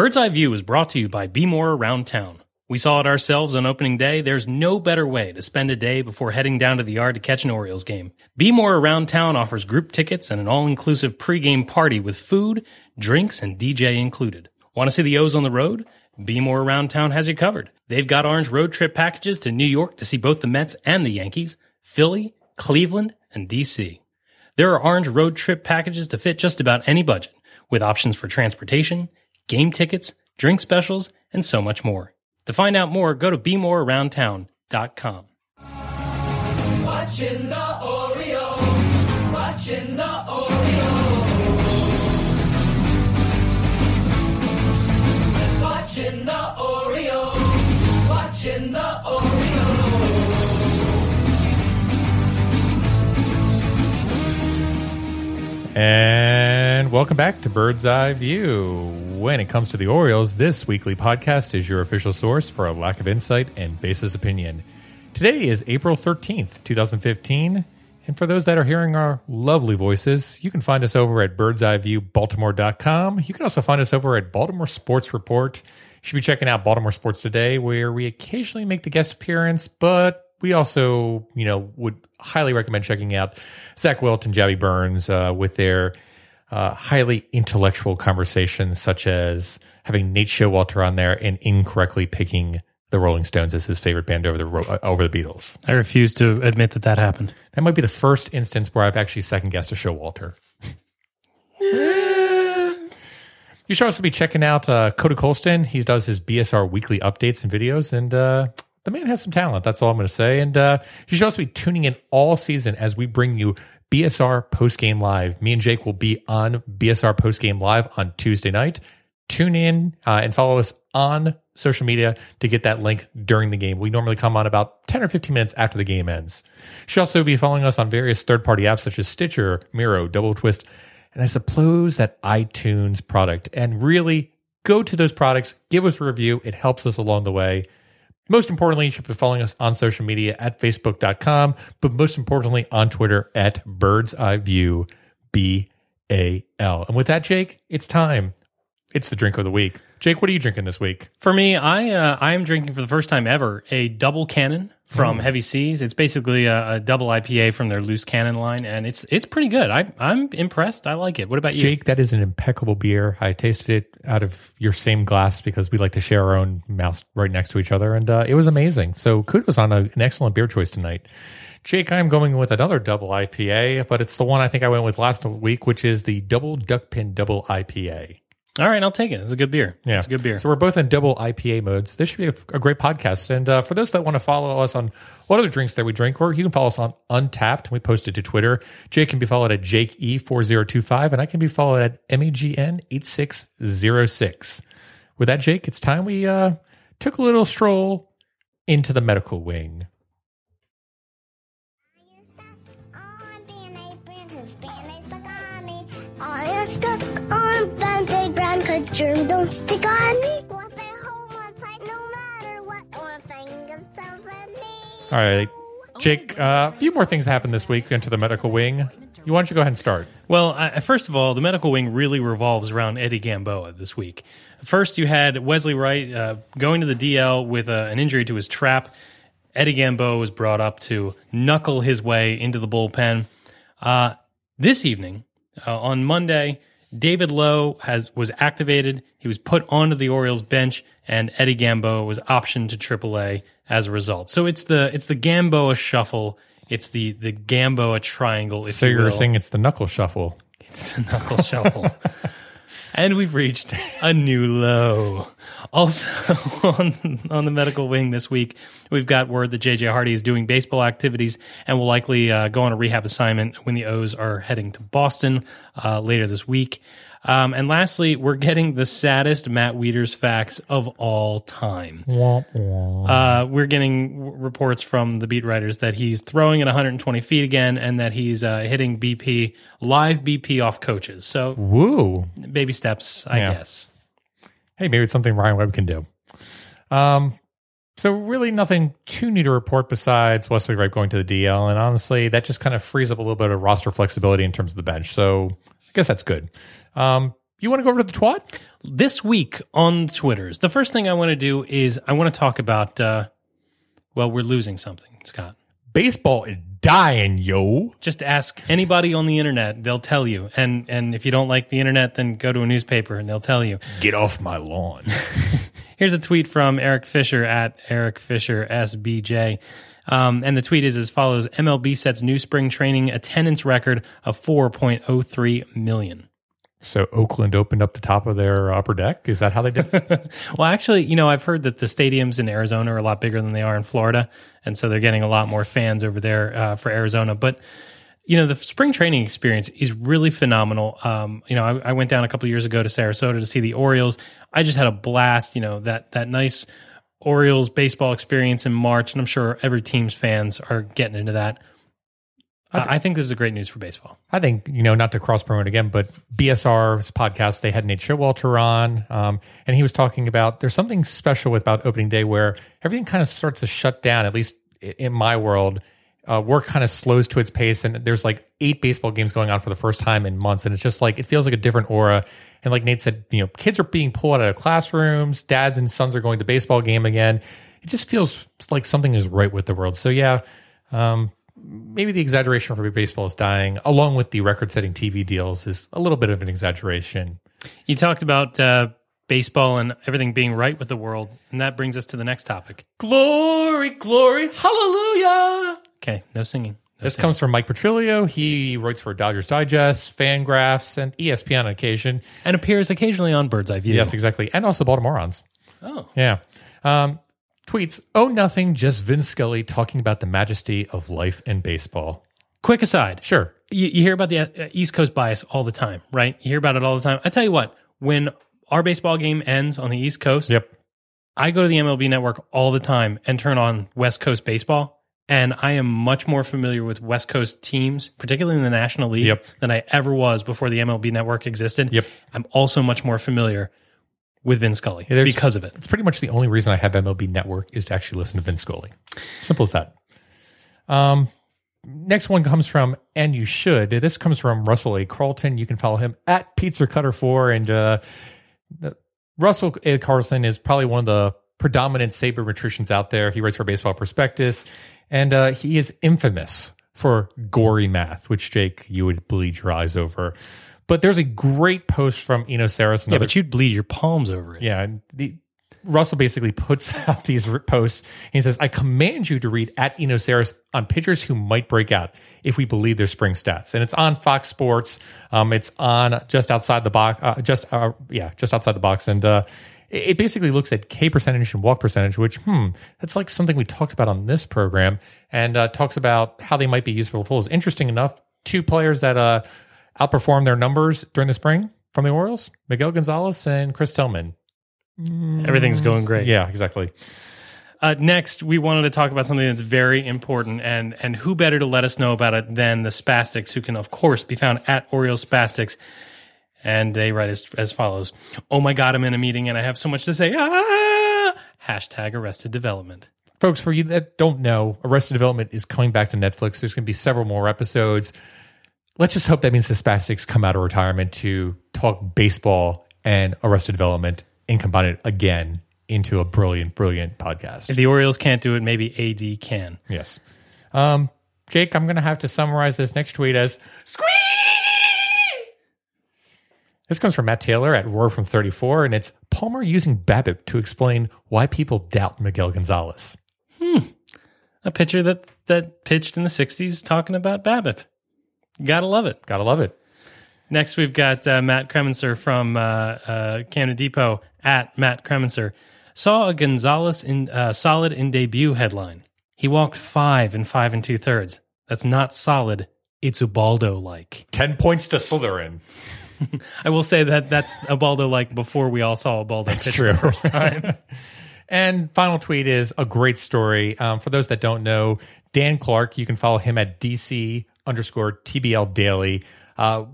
Bird's Eye View is brought to you by Be More Around Town. We saw it ourselves on opening day. There's no better way to spend a day before heading down to the yard to catch an Orioles game. Be More Around Town offers group tickets and an all-inclusive pregame party with food, drinks, and DJ included. Want to see the O's on the road? Be More Around Town has you covered. They've got orange road trip packages to New York to see both the Mets and the Yankees, Philly, Cleveland, and D.C. There are orange road trip packages to fit just about any budget, with options for transportation, game tickets, drink specials, and so much more. To find out more, go to BeMoreAroundTown.com. Watching the Orioles, watching the Orioles, watching the Orioles, watching the Orioles. And welcome back to Bird's Eye View. When it comes to the Orioles, this weekly podcast is your official source for a lack of insight and baseless opinion. Today is April 13th, 2015, and for those that are hearing our lovely voices, you can find us over at birdseyeviewbaltimore.com. You can also find us over at Baltimore Sports Report. You should be checking out Baltimore Sports Today, where we occasionally make the guest appearance, but we also, would highly recommend checking out Zach Wilton, Javi Burns with their highly intellectual conversations, such as having Nate Showalter on there and incorrectly picking the Rolling Stones as his favorite band over the Beatles. I refuse to admit that happened. That might be the first instance where I've actually second-guessed a Showalter. You should also be checking out Cody Colston. He does his BSR weekly updates and videos, and the man has some talent. That's all I'm going to say. And you should also be tuning in all season as we bring you BSR Postgame Live. Me and Jake will be on BSR Postgame Live on Tuesday night. Tune in and follow us on social media to get that link during the game. We normally come on about 10 or 15 minutes after the game ends. You should also be following us on various third-party apps such as Stitcher, Miro, Double Twist, and I suppose that iTunes product. And really, go to those products, give us a review. It helps us along the way. Most importantly, you should be following us on social media at facebook.com, but most importantly on Twitter at Bird's Eye View, BAL. And with that, Jake, it's time. It's the drink of the week. Jake, what are you drinking this week? For me, I am drinking for the first time ever a double cannon from Heavy Seas. It's basically a double IPA from their Loose Cannon line, and it's pretty good. I'm impressed. I like it. What about you? Jake, that is an impeccable beer. I tasted it out of your same glass because we like to share our own mouths right next to each other, and it was amazing. So kudos on an excellent beer choice tonight. Jake, I'm going with another double IPA, but it's the one I think I went with last week, which is the Double Duckpin Double IPA. All right, I'll take it. It's a good beer. Yeah. It's a good beer. So we're both in double IPA modes. This should be a great podcast. And for those that want to follow us on what other drinks that we drink, or you can follow us on Untapped. We post it to Twitter. Jake can be followed at JakeE4025, and I can be followed at MEGN8606. With that, Jake, it's time we took a little stroll into the medical wing. Stuck on Band-Aid brand, 'cause germ don't stick on me. Once they hold on tight, no matter what, one finger tells me. All right, Jake, a few more things happened this week into the medical wing. Why don't you go ahead and start? Well, first of all, the medical wing really revolves around Eddie Gamboa this week. First, you had Wesley Wright going to the DL with an injury to his trap. Eddie Gamboa was brought up to knuckle his way into the bullpen. This evening, on Monday, David Lowe was activated. He was put onto the Orioles bench, and Eddie Gamboa was optioned to AAA as a result. So it's the Gamboa shuffle. It's the Gamboa triangle. If so, you're saying it's the knuckle shuffle. It's the knuckle shuffle, and we've reached a new low. Also on the medical wing this week, we've got word that JJ Hardy is doing baseball activities and will likely go on a rehab assignment when the O's are heading to Boston later this week. And lastly, we're getting the saddest Matt Wieters facts of all time. We're getting reports from the beat writers that he's throwing at 120 feet again, and that he's hitting BP, live BP off coaches. So, woo, baby steps, I guess. Hey, maybe it's something Ryan Webb can do. So really nothing too new to report besides Wesley Wright going to the DL. And honestly, that just kind of frees up a little bit of roster flexibility in terms of the bench. So I guess that's good. You want to go over to the twat? This week on Twitters, the first thing I want to do is I want to talk about, well, we're losing something, Scott. Baseball is dying, yo. Just ask anybody on the internet, they'll tell you. And if you don't like the internet, then go to a newspaper and they'll tell you. Get off my lawn. Here's a tweet from Eric Fisher at Eric Fisher SBJ. And the tweet is as follows: MLB sets new spring training attendance record of 4.03 million. So Oakland opened up the top of their upper deck? Is that how they did it? Well, actually, you know, I've heard that the stadiums in Arizona are a lot bigger than they are in Florida, and so they're getting a lot more fans over there for Arizona. But, you know, the spring training experience is really phenomenal. You know, I went down a couple of years ago to Sarasota to see the Orioles. I just had a blast, you know, that nice Orioles baseball experience in March, and I'm sure every team's fans are getting into that. I think this is great news for baseball. I think, you know, not to cross-promote again, but BSR's podcast, they had Nate Showalter on, and he was talking about there's something special about opening day where everything kind of starts to shut down, at least in my world. Work kind of slows to its pace, and there's like 8 baseball games going on for the first time in months, and it's just like it feels like a different aura. And like Nate said, you know, kids are being pulled out of classrooms, dads and sons are going to baseball game again. It just feels like something is right with the world. So, yeah, maybe the exaggeration for baseball is dying, along with the record-setting TV deals, is a little bit of an exaggeration. You talked about baseball and everything being right with the world, and that brings us to the next topic. Glory, glory, hallelujah! Okay, no singing. This comes from Mike Petrillo. He writes for Dodgers Digest, Fangraphs, and ESPN on occasion. And appears occasionally on Bird's Eye View. Yes, exactly. And also Baltimoreans. Oh. Yeah. Tweets, oh nothing, just Vince Scully talking about the majesty of life in baseball. Quick aside. Sure. You hear about the East Coast bias all the time, right? You hear about it all the time. I tell you what, when our baseball game ends on the East Coast, yep, I go to the MLB Network all the time and turn on West Coast baseball, and I am much more familiar with West Coast teams, particularly in the National League, yep, than I ever was before the MLB Network existed. Yep. I'm also much more familiar with Vince Scully because of it. It's pretty much the only reason I have MLB Network is to actually listen to Vince Scully. Simple as that. Next one comes from, and you should, this comes from Russell A. Carleton. You can follow him at PizzaCutter4. And Russell A. Carleton is probably one of the predominant sabermetricians out there. He writes for Baseball Prospectus. And he is infamous for gory math, which, Jake, you would bleed your eyes over. But there's a great post from Eno Saris. Yeah, but you'd bleed your palms over it. Yeah. Russell basically puts out these posts and he says, I command you to read at Eno Saris on pitchers who might break out if we believe their spring stats. And it's on Fox Sports. It's on Just Outside the Box. Just Outside the Box. And it basically looks at K percentage and walk percentage, which, that's like something we talked about on this program, and talks about how they might be useful tools. Interesting enough, 2 players that outperform their numbers during the spring from the Orioles, Miguel Gonzalez and Chris Tillman. Everything's going great. Yeah, exactly. Next, we wanted to talk about something that's very important, and who better to let us know about it than the Spastics, who can, of course, be found at Orioles Spastics. And they write as follows. Oh, my God, I'm in a meeting, and I have so much to say. Ah! Hashtag Arrested Development. Folks, for you that don't know, Arrested Development is coming back to Netflix. There's going to be several more episodes. Let's just hope that means the Spastics come out of retirement to talk baseball and Arrested Development and combine it again into a brilliant, brilliant podcast. If the Orioles can't do it, maybe AD can. Yes. Jake, I'm going to have to summarize this next tweet as Squee! This comes from Matt Taylor at Roar from 34, and it's Palmer using BABIP to explain why people doubt Miguel Gonzalez. A pitcher that pitched in the 60s talking about BABIP. Gotta love it. Gotta love it. Next, we've got Matt Kremenser from Camden Depot at Matt Kremenser. Saw a Gonzalez solid in debut headline. He walked 5 and 5 2/3. That's not solid. It's Ubaldo-like. 10 points to Slytherin. I will say that's Ubaldo-like before we all saw Ubaldo pitch the first time. And final tweet is a great story. For those that don't know, Dan Clark, you can follow him at DC_TBL Daily,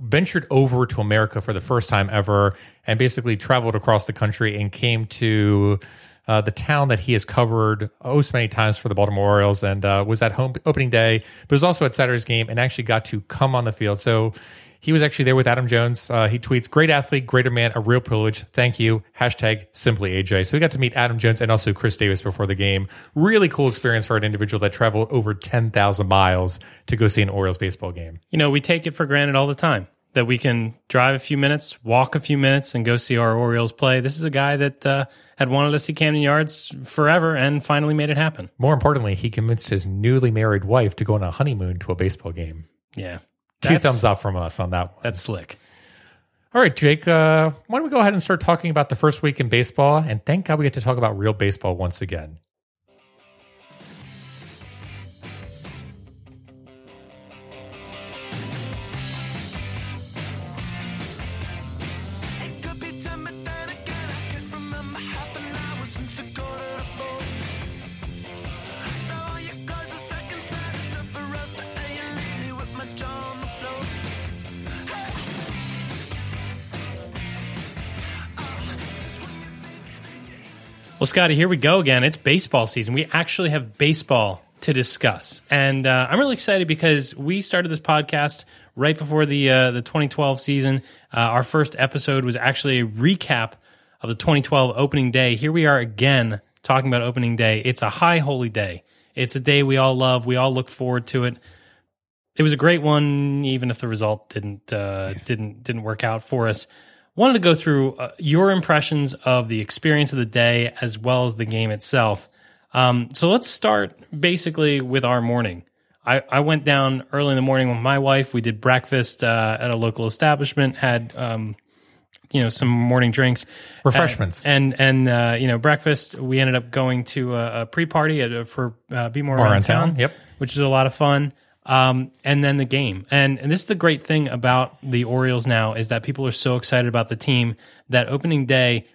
ventured over to America for the first time ever and basically traveled across the country and came to the town that he has covered so many times for the Baltimore Orioles, and was at home opening day, but was also at Saturday's game and actually got to come on the field. So He was actually there with Adam Jones. He tweets, "Great athlete, greater man, a real privilege. Thank you. Hashtag simply AJ." So we got to meet Adam Jones and also Chris Davis before the game. Really cool experience for an individual that traveled over 10,000 miles to go see an Orioles baseball game. You know, we take it for granted all the time that we can drive a few minutes, walk a few minutes, and go see our Orioles play. This is a guy that had wanted to see Camden Yards forever and finally made it happen. More importantly, he convinced his newly married wife to go on a honeymoon to a baseball game. Yeah. Two thumbs up from us on that one. That's slick. All right, Jake, why don't we go ahead and start talking about the first week in baseball, and thank God we get to talk about real baseball once again. Well, Scotty, here we go again. It's baseball season. We actually have baseball to discuss. And I'm really excited because we started this podcast right before the 2012 season. Our first episode was actually a recap of the 2012 opening day. Here we are again talking about opening day. It's a high holy day. It's a day we all love. We all look forward to it. It was a great one, even if the result didn't work out for us. Wanted to go through your impressions of the experience of the day as well as the game itself. So let's start basically with our morning. I went down early in the morning with my wife. We did breakfast at a local establishment, had some morning drinks, refreshments, and breakfast. We ended up going to a pre-party for Be More Around Town, yep, which is a lot of fun. And then the game. And this is the great thing about the Orioles now is that people are so excited about the team that opening day,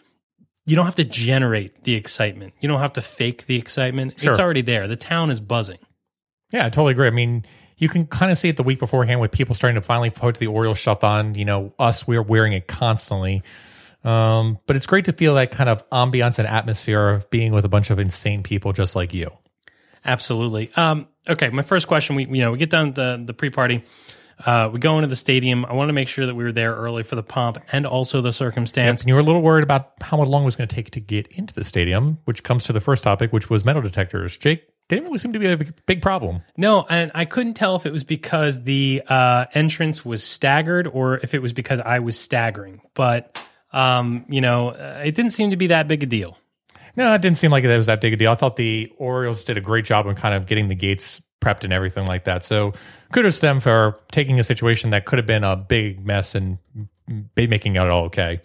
you don't have to generate the excitement. You don't have to fake the excitement. Sure. It's already there. The town is buzzing. Yeah, I totally agree. I mean, you can kind of see it the week beforehand with people starting to finally put the Orioles stuff on. You know, us, we're wearing it constantly. But it's great to feel that kind of ambiance and atmosphere of being with a bunch of insane people just like you. Absolutely. Okay, my first question, we get down to the pre-party. We go into the stadium. I wanted to make sure that we were there early for the pomp and also the circumstance. Yep, and you were a little worried about how long it was going to take to get into the stadium, which comes to the first topic, which was metal detectors. Jake, didn't really seem to be a big problem. No, and I couldn't tell if it was because the entrance was staggered or if it was because I was staggering. But, it didn't seem to be that big a deal. No, it didn't seem like it was that big a deal. I thought the Orioles did a great job in kind of getting the gates prepped and everything like that. So kudos to them for taking a situation that could have been a big mess and making it all okay.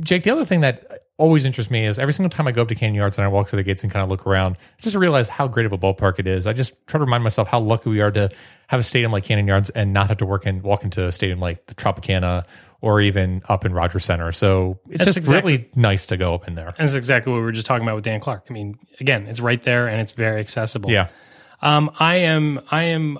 Jake, the other thing that always interests me is every single time I go up to Camden Yards and I walk through the gates and kind of look around, I just realize how great of a ballpark it is. I just try to remind myself how lucky we are to have a stadium like Camden Yards and not have to walk into a stadium like the Tropicana or even up in Rogers Center. So it's really nice to go up in there. And that's exactly what we were just talking about with Dan Clark. I mean, again, it's right there and it's very accessible. Yeah. I am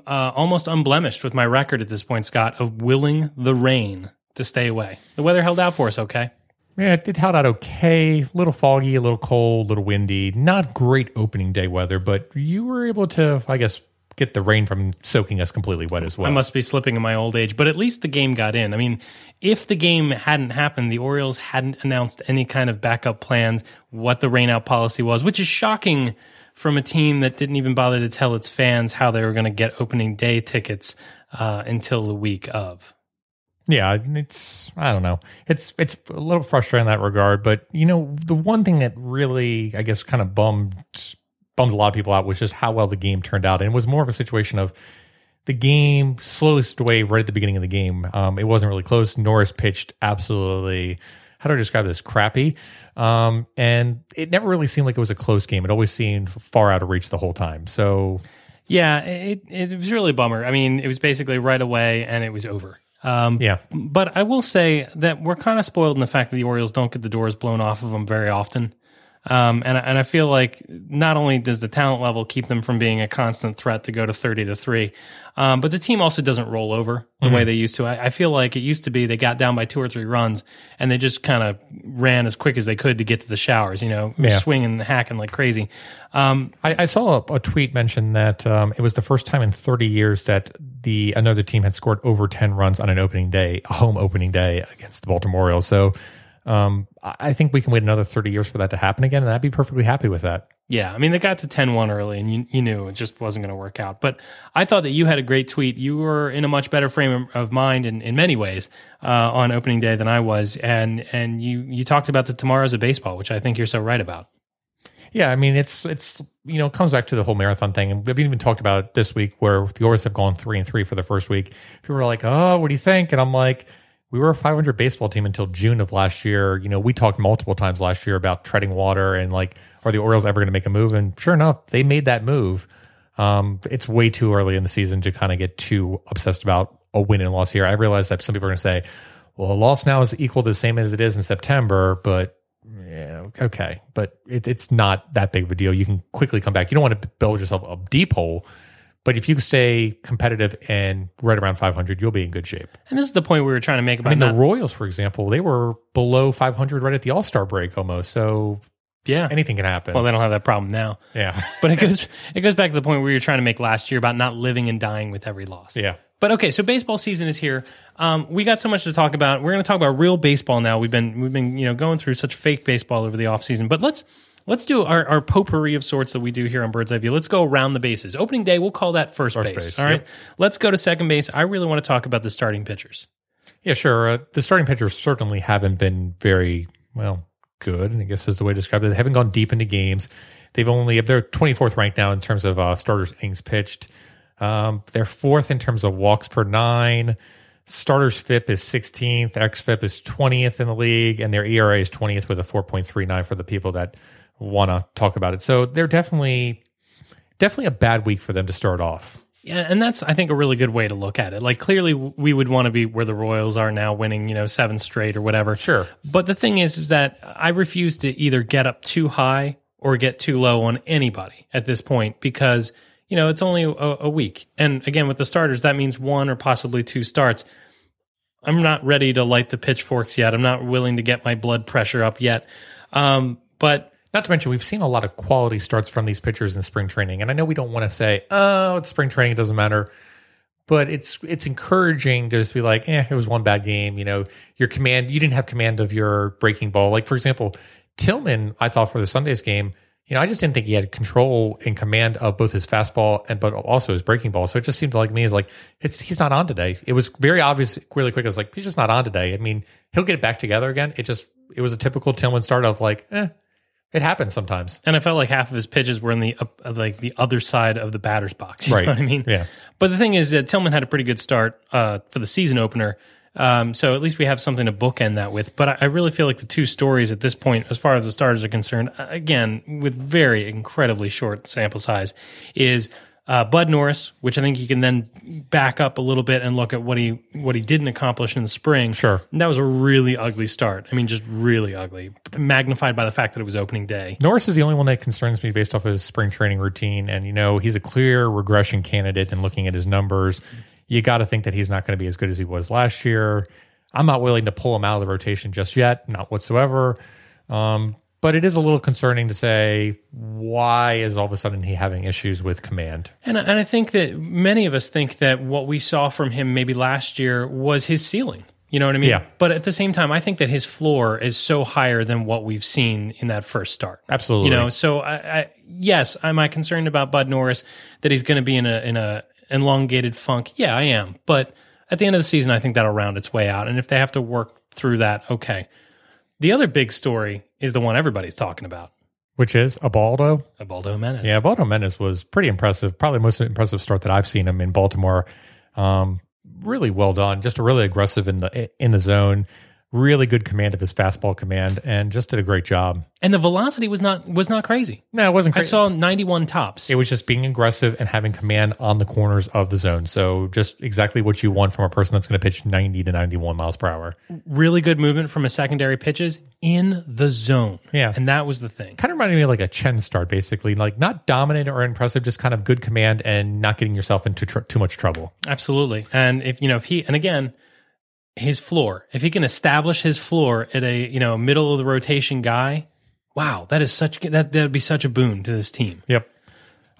almost unblemished with my record at this point, Scott, of willing the rain to stay away. The weather held out for us okay. Yeah, it held out okay. A little foggy, a little cold, a little windy. Not great opening day weather, but you were able to, I guess, get the rain from soaking us completely wet as well. I must be slipping in my old age, but at least the game got in. I mean, if the game hadn't happened, the Orioles hadn't announced any kind of backup plans, what the rainout policy was, which is shocking from a team that didn't even bother to tell its fans how they were going to get opening day tickets until the week of. Yeah, it's, I don't know. It's a little frustrating in that regard, but the one thing that really, I guess, kind of bummed a lot of people out was just how well the game turned out. And it was more of a situation of the game slowest way right at the beginning of the game. It wasn't really close. Norris pitched absolutely, how do I describe this? Crappy. And it never really seemed like it was a close game. It always seemed far out of reach the whole time. So yeah, it was really a bummer. I mean, it was basically right away and it was over. Yeah. But I will say that we're kind of spoiled in the fact that the Orioles don't get the doors blown off of them very often. And I feel like not only does the talent level keep them from being a constant threat to go to 30-3, but the team also doesn't roll over the way they used to. I feel like it used to be they got down by 2 or 3 runs and they just kind of ran as quick as they could to get to the showers, swinging and hacking like crazy. I saw a tweet mention that it was the first time in 30 years that another team had scored over 10 runs on an opening day, a home opening day against the Baltimore Orioles. So I think we can wait another 30 years for that to happen again, and I'd be perfectly happy with that. Yeah, I mean, they got to 10-1 early, and you knew it just wasn't going to work out. But I thought that you had a great tweet. You were in a much better frame of mind in many ways on opening day than I was, and you talked about the tomorrows of baseball, which I think you're so right about. Yeah, I mean, it's it comes back to the whole marathon thing, and we've even talked about it this week where the Orioles have gone 3-3 for the first week. People are like, oh, what do you think? And I'm like, we were a 500 baseball team until June of last year. You know, we talked multiple times last year about treading water and like, are the Orioles ever going to make a move? And sure enough, they made that move. It's way too early in the season to kind of get too obsessed about a win and loss here. I realize that some people are going to say, well, a loss now is equal to the same as it is in September, but yeah, okay. But it's not that big of a deal. You can quickly come back. You don't want to build yourself a deep hole. But if you stay competitive and right around 500, you'll be in good shape. And this is the point we were trying to make about the Royals, for example, they were below 500 right at the All-Star break almost. So yeah, anything can happen. Well, they don't have that problem now. Yeah. But it goes back to the point we were trying to make last year about not living and dying with every loss. Yeah. But okay, so baseball season is here. We got so much to talk about. We're going to talk about real baseball now. We've been going through such fake baseball over the offseason. But let's do our potpourri of sorts that we do here on Bird's Eye View. Let's go around the bases. Opening day, we'll call that first base. All right, yep. Let's go to second base. I really want to talk about the starting pitchers. Yeah, sure. The starting pitchers certainly haven't been very, good, I guess is the way to describe it. They haven't gone deep into games. They're 24th ranked now in terms of starters' innings pitched. They're 4th in terms of walks per 9. Starters FIP is 16th. XFIP is 20th in the league, and their ERA is 20th with a 4.39 for the people that want to talk about it. So they're definitely a bad week for them to start off. Yeah, and that's, I think, a really good way to look at it. Like, clearly, we would want to be where the Royals are now, winning, 7 straight or whatever. Sure. But the thing is that I refuse to either get up too high or get too low on anybody at this point because, it's only a week. And again, with the starters, that means one or possibly two starts. I'm not ready to light the pitchforks yet. I'm not willing to get my blood pressure up yet. But not to mention, we've seen a lot of quality starts from these pitchers in spring training. And I know we don't want to say, oh, it's spring training, it doesn't matter. But it's encouraging to just be like, it was one bad game. You didn't have command of your breaking ball. Like, for example, Tillman, I thought for the Sunday's game, I just didn't think he had control and command of both his fastball but also his breaking ball. So it just seemed like me is like, he's not on today. It was very obvious really quick. I was like, he's just not on today. I mean, he'll get it back together again. It was a typical Tillman start of like, It happens sometimes. And I felt like half of his pitches were in the other side of the batter's box. You know what I mean? Yeah. But the thing is that Tillman had a pretty good start for the season opener. So at least we have something to bookend that with. But I really feel like the two stories at this point, as far as the starters are concerned, again, with very incredibly short sample size, is Bud Norris, which I think you can then back up a little bit and look at what he didn't accomplish in the spring. Sure. And that was a really ugly start. I mean, just really ugly, magnified by the fact that it was opening day. Norris is the only one that concerns me based off of his spring training routine. And, he's a clear regression candidate. And looking at his numbers, you got to think that he's not going to be as good as he was last year. I'm not willing to pull him out of the rotation just yet. Not whatsoever. But it is a little concerning to say, why is all of a sudden he having issues with command? And I think that many of us think that what we saw from him maybe last year was his ceiling. You know what I mean? Yeah. But at the same time, I think that his floor is so higher than what we've seen in that first start. Absolutely. So am I concerned about Bud Norris that he's going to be in a elongated funk? Yeah, I am. But at the end of the season, I think that'll round its way out. And if they have to work through that, okay. The other big story is the one everybody's talking about, which is Ubaldo Jiménez. Yeah, Ubaldo Jiménez was pretty impressive, probably the most impressive start that I've seen him in Baltimore. Really well done, just really aggressive in the zone, really good command of his fastball command, and just did a great job. And the velocity was not crazy. No, it wasn't crazy. I saw 91 tops. It was just being aggressive and having command on the corners of the zone. So just exactly what you want from a person that's going to pitch 90 to 91 miles per hour. Really good movement from his secondary pitches in the zone. Yeah. And that was the thing. Kind of reminded me of like a Chen start, basically. Like not dominant or impressive, just kind of good command and not getting yourself into too much trouble. Absolutely. And his floor, if he can establish his floor at a middle of the rotation guy, wow, that'd be such a boon to this team. Yep.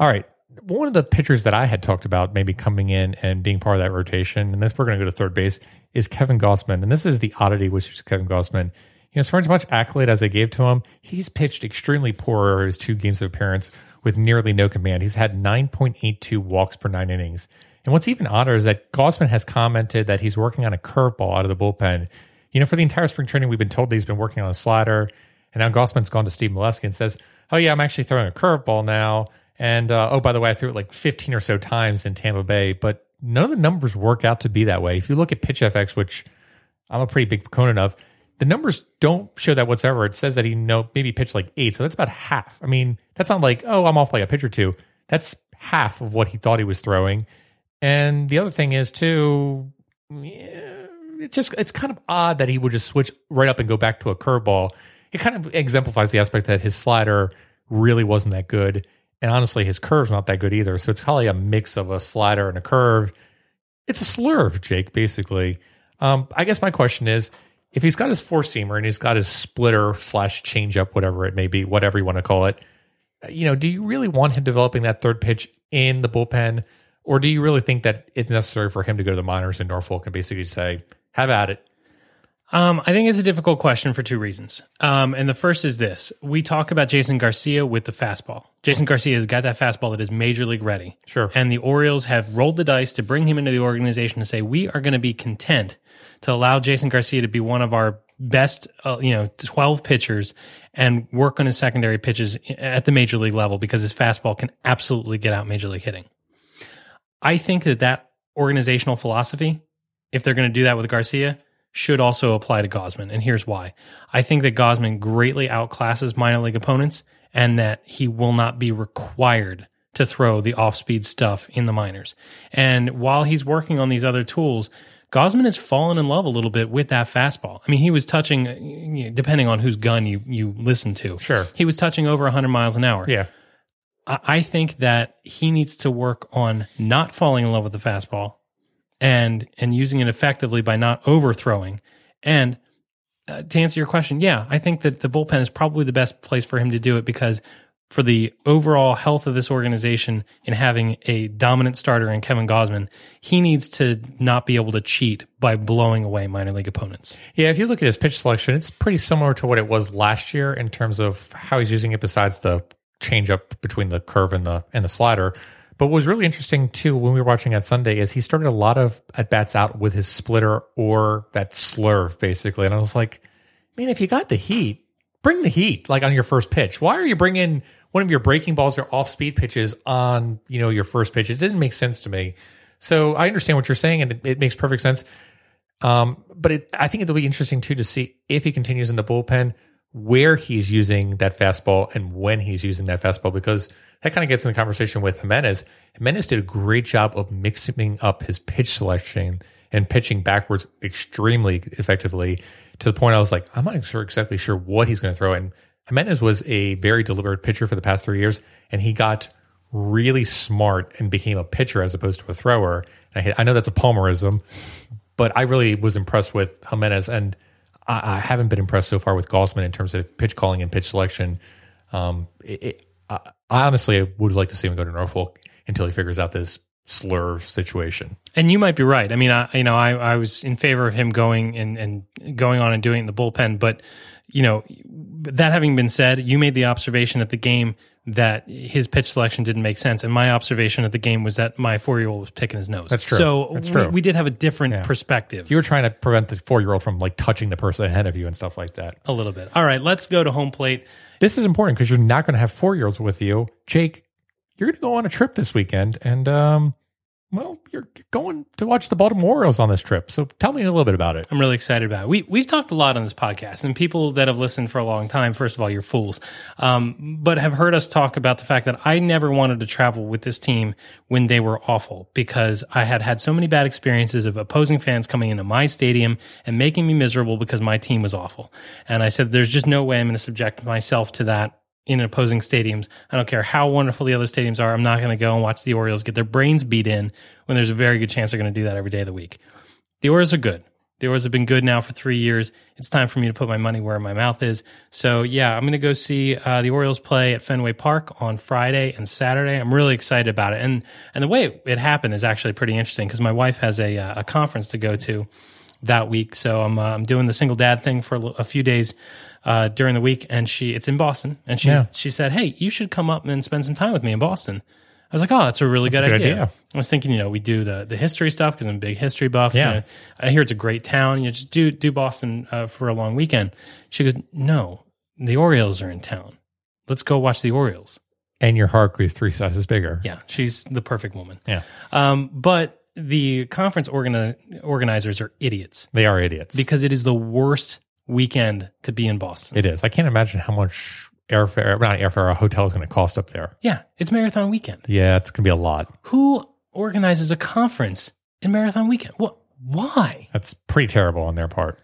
All right, one of the pitchers that I had talked about maybe coming in and being part of that rotation, and this we're going to go to third base, is Kevin Gausman. And this is the oddity, which is Kevin Gausman. You know, as far as much accolade as they gave to him, he's pitched extremely poor over his two games of appearance with nearly no command. He's had 9.82 walks per nine innings. And what's even odder is that Gausman has commented that he's working on a curveball out of the bullpen. You know, for the entire spring training, we've been told that he's been working on a slider. And now Gausman's gone to Steve Mileski and says, oh, yeah, I'm actually throwing a curveball now. And, oh, by the way, I threw it like 15 or so times in Tampa Bay. But none of the numbers work out to be that way. If you look at PitchFX, which I'm a pretty big proponent of, the numbers don't show that whatsoever. It says that he maybe pitched like 8. So that's about half. I mean, that's not like, oh, I'm off by a pitch or two. That's half of what he thought he was throwing. And the other thing is, too, it's kind of odd that he would just switch right up and go back to a curveball. It kind of exemplifies the aspect that his slider really wasn't that good. And honestly, his curve's not that good either. So it's probably a mix of a slider and a curve. It's a slurve, Jake, basically. I guess my question is, if he's got his four-seamer and he's got his splitter / change-up, whatever it may be, whatever you want to call it, you know, do you really want him developing that third pitch in the bullpen? Or do you really think that it's necessary for him to go to the minors in Norfolk and basically say, have at it? I think it's a difficult question for two reasons. And the first is this. We talk about Jason Garcia with the fastball. Jason Garcia has got that fastball that is major league ready. Sure. And the Orioles have rolled the dice to bring him into the organization and say, we are going to be content to allow Jason Garcia to be one of our best 12 pitchers and work on his secondary pitches at the major league level because his fastball can absolutely get out major league hitting. I think that organizational philosophy, if they're going to do that with Garcia, should also apply to Gausman, and here's why. I think that Gausman greatly outclasses minor league opponents and that he will not be required to throw the off-speed stuff in the minors. And while he's working on these other tools, Gausman has fallen in love a little bit with that fastball. I mean, he was touching, depending on whose gun you listen to, sure, he was touching over 100 miles an hour. Yeah. I think that he needs to work on not falling in love with the fastball and using it effectively by not overthrowing. And to answer your question, yeah, I think that the bullpen is probably the best place for him to do it because for the overall health of this organization and having a dominant starter in Kevin Gausman, he needs to not be able to cheat by blowing away minor league opponents. Yeah, if you look at his pitch selection, it's pretty similar to what it was last year in terms of how he's using it besides the change up between the curve and the slider. But what was really interesting, too, when we were watching on Sunday is he started a lot of at-bats out with his splitter or that slurve, basically. And I was like, man, if you got the heat, bring the heat, like on your first pitch. Why are you bringing one of your breaking balls or off-speed pitches on your first pitch? It didn't make sense to me. So I understand what you're saying, and it makes perfect sense. I think it'll be interesting, too, to see if he continues in the bullpen where he's using that fastball and when he's using that fastball, because that kind of gets in the conversation with Jimenez. Jimenez did a great job of mixing up his pitch selection and pitching backwards extremely effectively to the point I was like, I'm not exactly sure what he's going to throw. And Jimenez was a very deliberate pitcher for the past 3 years, and he got really smart and became a pitcher as opposed to a thrower. I know that's a Palmerism, but I really was impressed with Jimenez, and I haven't been impressed so far with Gausman in terms of pitch calling and pitch selection. I honestly would like to see him go to Norfolk until he figures out this slurve situation. And you might be right. I mean, I was in favor of him going and going on and doing it in the bullpen. But, that having been said, you made the observation at the game that his pitch selection didn't make sense. And my observation at the game was that my 4-year-old was picking his nose. That's true. So that's true. We did have a different perspective. You were trying to prevent the 4-year-old from like touching the person ahead of you and stuff like that. A little bit. All right, let's go to home plate. This is important because you're not going to have 4-year-olds with you. Jake, you're going to go on a trip this weekend. And, you're going to watch the Baltimore Orioles on this trip. So tell me a little bit about it. I'm really excited about it. We've talked a lot on this podcast, and people that have listened for a long time, first of all, you're fools, but have heard us talk about the fact that I never wanted to travel with this team when they were awful because I had so many bad experiences of opposing fans coming into my stadium and making me miserable because my team was awful. And I said, there's just no way I'm going to subject myself to that in opposing stadiums. I don't care how wonderful the other stadiums are. I'm not going to go and watch the Orioles get their brains beat in when there's a very good chance they're going to do that every day of the week. The Orioles are good. The Orioles have been good now for 3 years. It's time for me to put my money where my mouth is. So, yeah, I'm going to go see the Orioles play at Fenway Park on Friday and Saturday. I'm really excited about it. And the way it happened is actually pretty interesting because my wife has a conference to go to that week. So I'm doing the single dad thing for a few days during the week. And it's in Boston. And she said, hey, you should come up and spend some time with me in Boston. I was like, oh, that's a really good idea. I was thinking, we do the history stuff because I'm a big history buff. Yeah. I hear it's a great town. Just do Boston for a long weekend. She goes, no, the Orioles are in town. Let's go watch the Orioles. And your heart grew 3 sizes bigger. Yeah, she's the perfect woman. Yeah. But the conference organizers are idiots. They are idiots. Because it is the worst weekend to be in Boston. It is. I can't imagine how much a hotel is going to cost up there. Yeah, it's Marathon Weekend. Yeah, it's going to be a lot. Who organizes a conference in Marathon Weekend? What? Why? That's pretty terrible on their part.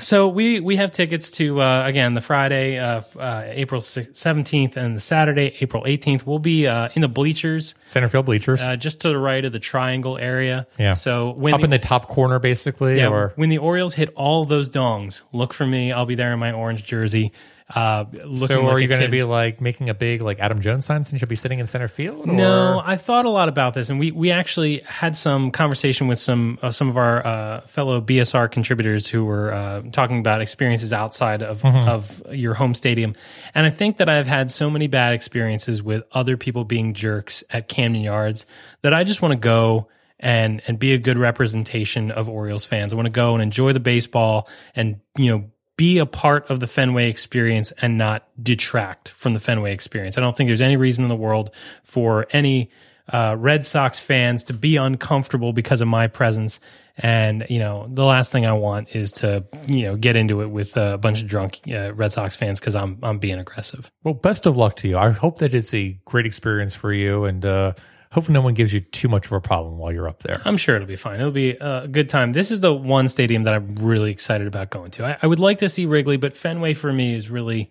So we have tickets to, again, the Friday, April 17th, and the Saturday, April 18th. We'll be in the bleachers. Center field bleachers. Just to the right of the triangle area. Yeah. So in the top corner, basically. Yeah, when the Orioles hit all those dongs, look for me. I'll be there in my orange jersey. So are you going to be making a big Adam Jones sign since you'll be sitting in center field? Or? No, I thought a lot about this, and we actually had some conversation with some of our fellow BSR contributors who were talking about experiences outside of your home stadium. And I think that I've had so many bad experiences with other people being jerks at Camden Yards that I just want to go and be a good representation of Orioles fans. I want to go and enjoy the baseball and be a part of the Fenway experience and not detract from the Fenway experience. I don't think there's any reason in the world for any Red Sox fans to be uncomfortable because of my presence. And, the last thing I want is to, get into it with a bunch of drunk Red Sox fans because I'm being aggressive. Well, best of luck to you. I hope that it's a great experience for you, and hope no one gives you too much of a problem while you're up there. I'm sure it'll be fine. It'll be a good time. This is the one stadium that I'm really excited about going to. I would like to see Wrigley, but Fenway for me is really,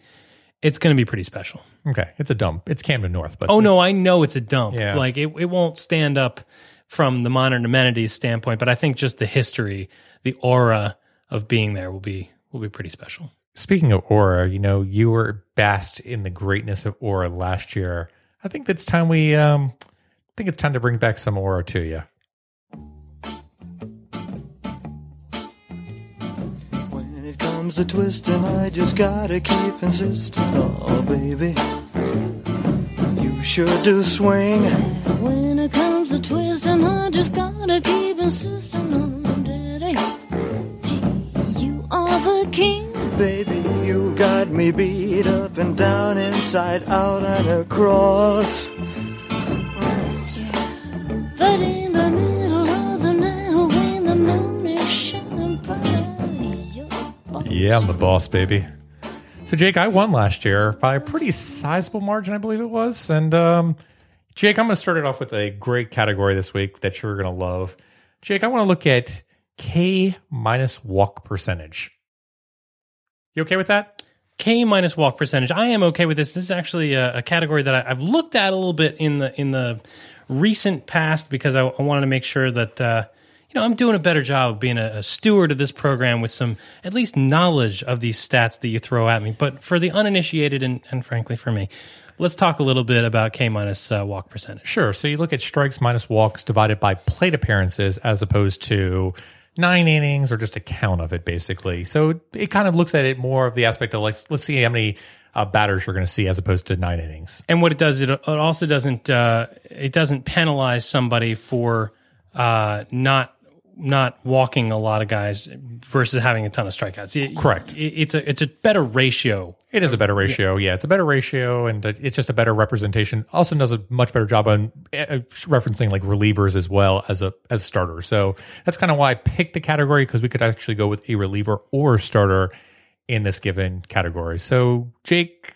it's going to be pretty special. Okay. It's a dump. It's Camden North. But oh, no, I know it's a dump. Yeah. It won't stand up from the modern amenities standpoint, but I think just the history, the aura of being there will be pretty special. Speaking of aura, you were basked in the greatness of aura last year. I think it's time we... I think it's time to bring back some aura to you. When it comes to twisting, I just gotta keep insisting. Oh, baby, you sure do swing. When it comes to twisting, I just gotta keep insisting on, daddy. Hey, you are the king. Baby, you got me beat up and down, inside out and across. But in the middle of the night when the moon is shining bright, you're the boss. Yeah, I'm the boss, baby. So, Jake, I won last year by a pretty sizable margin, I believe it was. And, Jake, I'm going to start it off with a great category this week that you're going to love. Jake, I want to look at K minus walk percentage. You okay with that? K minus walk percentage. I am okay with this. This is actually a category that I've looked at a little bit in the recent past because I wanted to make sure that I'm doing a better job of being a steward of this program with some at least knowledge of these stats that you throw at me. But for the uninitiated and frankly for me, let's talk a little bit about K minus walk percentage. Sure. So you look at strikes minus walks divided by plate appearances as opposed to 9 innings or just a count of it basically. So it kind of looks at it more of the aspect of let's see how many batters you're going to see as opposed to 9 innings. And what it does, it also doesn't penalize somebody for not walking a lot of guys versus having a ton of strikeouts. Correct. It's a better ratio. It is a better ratio. Yeah, it's a better ratio, and it's just a better representation. Also does a much better job on referencing relievers as well as starters. So that's kind of why I picked the category, because we could actually go with a reliever or starter in this given category. So, Jake,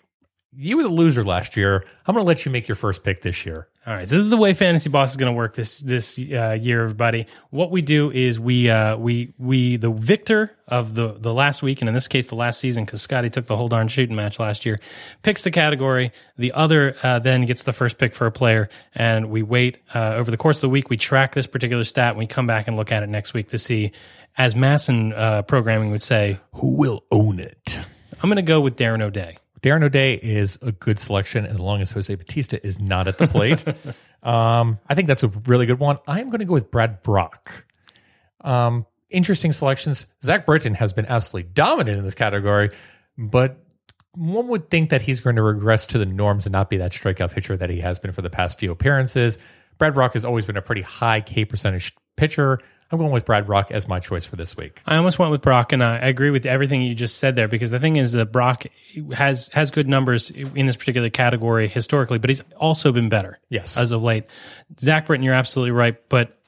you were the loser last year. I'm going to let you make your first pick this year. All right, so this is the way Fantasy Boss is going to work this year, everybody. What we do is we the victor of the last week, and in this case the last season, because Scotty took the whole darn shooting match last year, picks the category. The other then gets the first pick for a player, and we wait over the course of the week. We track this particular stat, and we come back and look at it next week to see, as Masson programming would say, who will own it. I'm going to go with Darren O'Day. Darren O'Day is a good selection as long as Jose Batista is not at the plate. I think that's a really good one. I'm going to go with Brad Brock. Interesting selections. Zach Britton has been absolutely dominant in this category, but one would think that he's going to regress to the norms and not be that strikeout pitcher that he has been for the past few appearances. Brad Brock has always been a pretty high K percentage pitcher. I'm going with Brad Brock as my choice for this week. I almost went with Brock, and I agree with everything you just said there, because the thing is that Brock has good numbers in this particular category historically, but he's also been better as of late. Zach Britton, you're absolutely right, but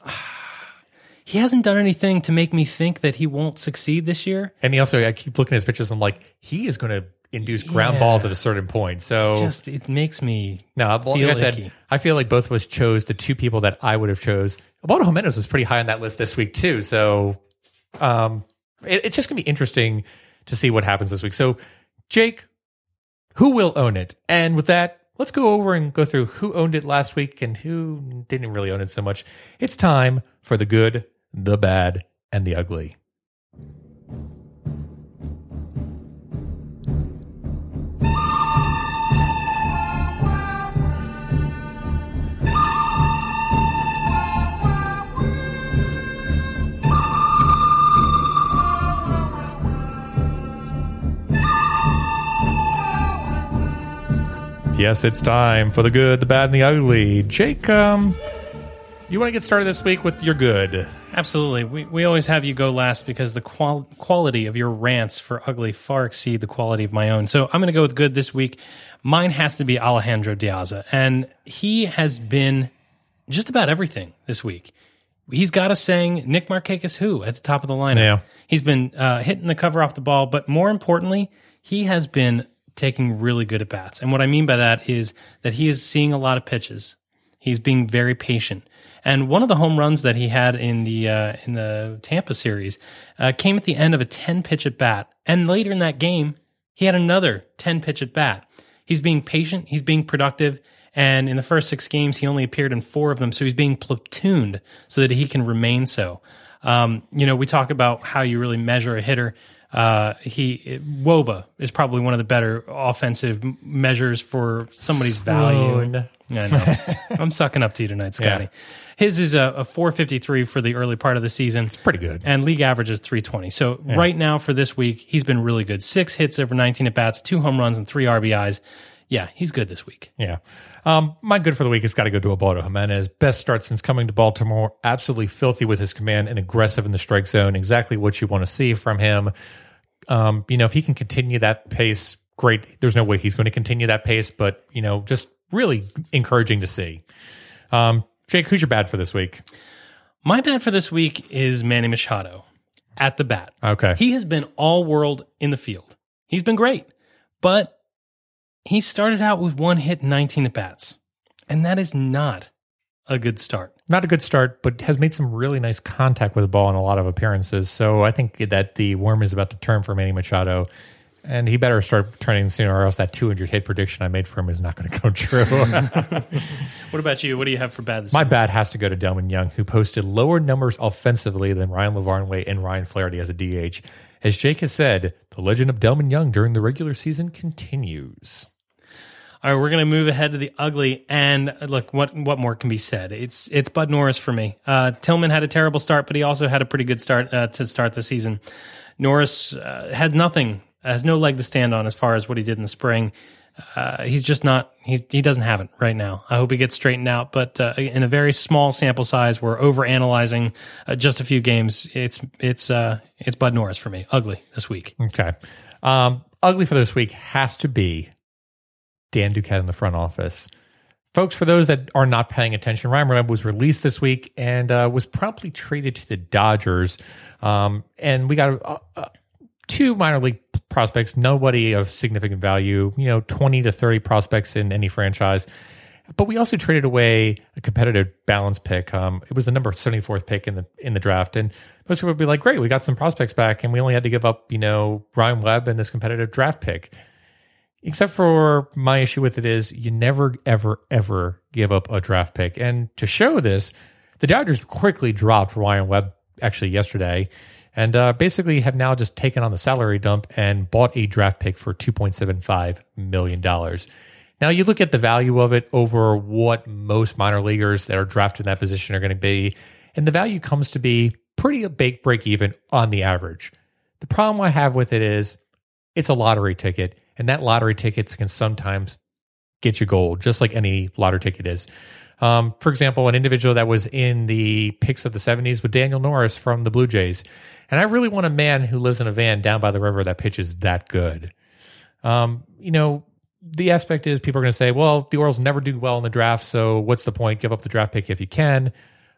he hasn't done anything to make me think that he won't succeed this year. And he also, I keep looking at his pitches, I'm like, he is going to induce ground balls at a certain point. So it makes me feel like I said, I feel like both of us chose the two people that I would have chose. Ubaldo Jiménez was pretty high on that list this week too. So it's just going to be interesting to see what happens this week. So Jake, who will own it? And with that, let's go over and go through who owned it last week and who didn't really own it so much. It's time for the good, the bad, and the ugly. Yes, it's time for the good, the bad, and the ugly. Jake, you want to get started this week with your good? Absolutely. We always have you go last because the quality of your rants for ugly far exceed the quality of my own. So I'm going to go with good this week. Mine has to be Alejandro Diaz, and he has been just about everything this week. He's got us saying Nick Markakis who at the top of the lineup. Yeah. He's been hitting the cover off the ball, but more importantly, he has been taking really good at bats. And what I mean by that is that he is seeing a lot of pitches. He's being very patient. And one of the home runs that he had in the Tampa series came at the end of a 10-pitch at bat. And later in that game, he had another 10-pitch at bat. He's being patient. He's being productive. And in the first 6 games, he only appeared in 4 of them. So he's being platooned so that he can remain so. We talk about how you really measure a hitter. WOBA is probably one of the better offensive measures for somebody's value. I know. I'm sucking up to you tonight, Scotty. Yeah. His is a 453 for the early part of the season. It's pretty good. And league average is 320. So right now for this week, he's been really good. 6 hits over 19 at-bats, 2 home runs, and 3 RBIs. Yeah, he's good this week. Yeah. My good for the week has got to go to Ubaldo Jiménez. Best start since coming to Baltimore. Absolutely filthy with his command and aggressive in the strike zone. Exactly what you want to see from him. If he can continue that pace, great. There's no way he's going to continue that pace, but, just really encouraging to see. Jake, who's your bad for this week? My bad for this week is Manny Machado at the bat. Okay. He has been all world in the field. He's been great, but he started out with 1 hit, 19 at-bats, and that is not a good start. Not a good start, but has made some really nice contact with the ball in a lot of appearances, so I think that the worm is about to turn for Manny Machado, and he better start turning sooner or else that 200-hit prediction I made for him is not going to come true. What about you? What do you have for bad this week? My bad has to go to Delman Young, who posted lower numbers offensively than Ryan LaVarnway and Ryan Flaherty as a DH. As Jake has said, the legend of Delman Young during the regular season continues. All right, we're going to move ahead to the ugly, and look, what more can be said? It's Bud Norris for me. Tillman had a terrible start, but he also had a pretty good start to start the season. Norris has no leg to stand on as far as what he did in the spring. He's just not. He doesn't have it right now. I hope he gets straightened out. But in a very small sample size, we're overanalyzing just a few games. It's Bud Norris for me. Ugly this week. Okay, ugly for this week has to be Dan Duquette in the front office. Folks, for those that are not paying attention, Ryan Webb was released this week and was promptly traded to the Dodgers. And we got 2 minor league prospects, nobody of significant value, 20 to 30 prospects in any franchise. But we also traded away a competitive balance pick. It was the number 74th pick in the draft. And most people would be like, great, we got some prospects back, and we only had to give up, Ryan Webb and this competitive draft pick. Except for my issue with it is you never, ever, ever give up a draft pick. And to show this, the Dodgers quickly dropped Ryan Webb actually yesterday and basically have now just taken on the salary dump and bought a draft pick for $2.75 million. Now, you look at the value of it over what most minor leaguers that are drafted in that position are going to be, and the value comes to be pretty a big break-even on the average. The problem I have with it is it's a lottery ticket, and that lottery tickets can sometimes get you gold, just like any lottery ticket is. For example, an individual that was in the picks of the 70s with Daniel Norris from the Blue Jays. And I really want a man who lives in a van down by the river that pitches that good. The aspect is people are going to say, well, the Orioles never do well in the draft, so what's the point? Give up the draft pick if you can.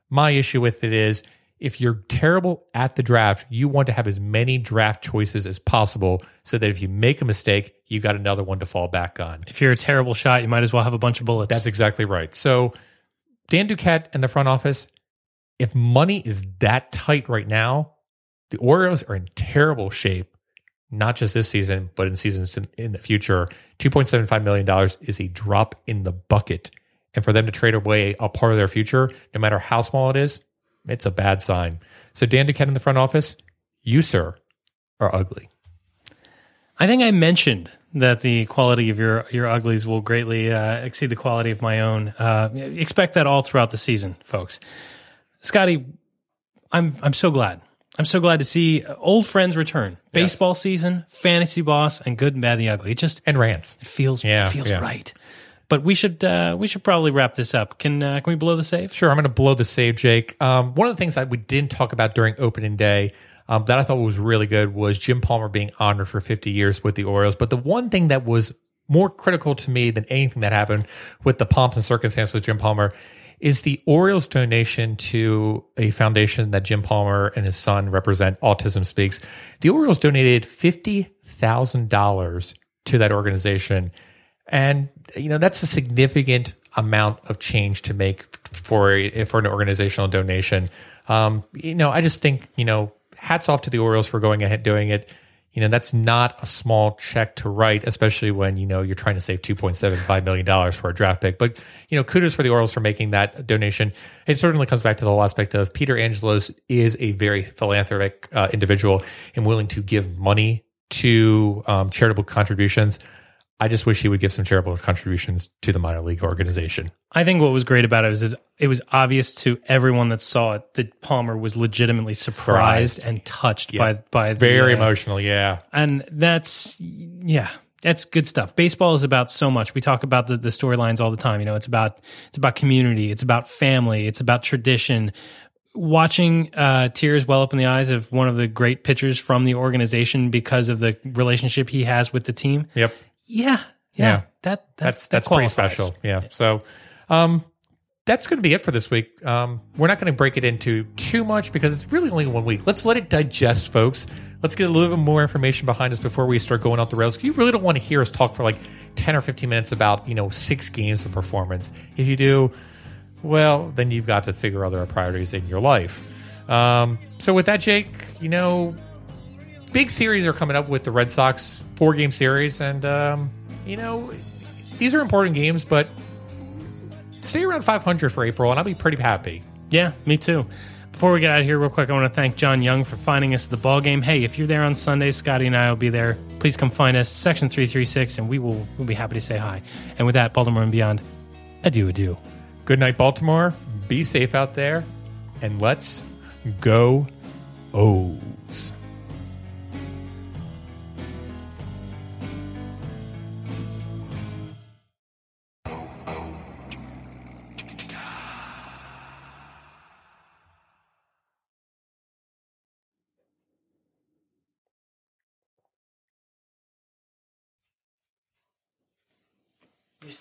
My issue with it is if you're terrible at the draft, you want to have as many draft choices as possible so that if you make a mistake, you got another one to fall back on. If you're a terrible shot, you might as well have a bunch of bullets. That's exactly right. So Dan Duquette and the front office, if money is that tight right now, the Orioles are in terrible shape. Not just this season, but in seasons in the future. $2.75 million is a drop in the bucket. And for them to trade away a part of their future, no matter how small it is, it's a bad sign. So Dan Duquette in the front office, you, sir, are ugly. I think I mentioned that the quality of your uglies will greatly exceed the quality of my own. Expect that all throughout the season, folks. Scotty, I'm so glad. I'm so glad to see old friends return. Baseball season, Fantasy Boss, and Good and Bad and the Ugly. And rants. It feels right. But we should probably wrap this up. Can we blow the save? Sure, I'm going to blow the save, Jake. One of the things that we didn't talk about during opening day that I thought was really good was Jim Palmer being honored for 50 years with the Orioles. But the one thing that was more critical to me than anything that happened with the pomps and circumstances with Jim Palmer is the Orioles donation to a foundation that Jim Palmer and his son represent, Autism Speaks. The Orioles donated $50,000 to that organization. And, that's a significant amount of change to make for an organizational donation. I just think, hats off to the Orioles for going ahead doing it. That's not a small check to write, especially when, you're trying to save $2.75 million for a draft pick. But, kudos for the Orioles for making that donation. It certainly comes back to the whole aspect of Peter Angelos is a very philanthropic individual and willing to give money to charitable contributions. I just wish he would give some charitable contributions to the minor league organization. I think what was great about it was it was obvious to everyone that saw it that Palmer was legitimately surprised and touched by the... Very emotional, yeah. And that's good stuff. Baseball is about so much. We talk about the storylines all the time. It's about community. It's about family. It's about tradition. Watching tears well up in the eyes of one of the great pitchers from the organization because of the relationship he has with the team. Yep. Yeah. That's pretty special. Yeah. So that's going to be it for this week. We're not going to break it into too much because it's really only 1 week. Let's let it digest, folks. Let's get a little bit more information behind us before we start going off the rails. You really don't want to hear us talk for like 10 or 15 minutes about, 6 games of performance. If you do, well, then you've got to figure out other priorities in your life. So with that, Jake, big series are coming up with the Red Sox. 4-game series, and these are important games, but stay around 500 for April, and I'll be pretty happy. Yeah, me too. Before we get out of here real quick, I want to thank John Young for finding us at the ballgame. Hey, if you're there on Sunday, Scotty and I will be there. Please come find us, Section 336, and we'll be happy to say hi. And with that, Baltimore and beyond, adieu. Good night, Baltimore. Be safe out there, and let's go O's. You're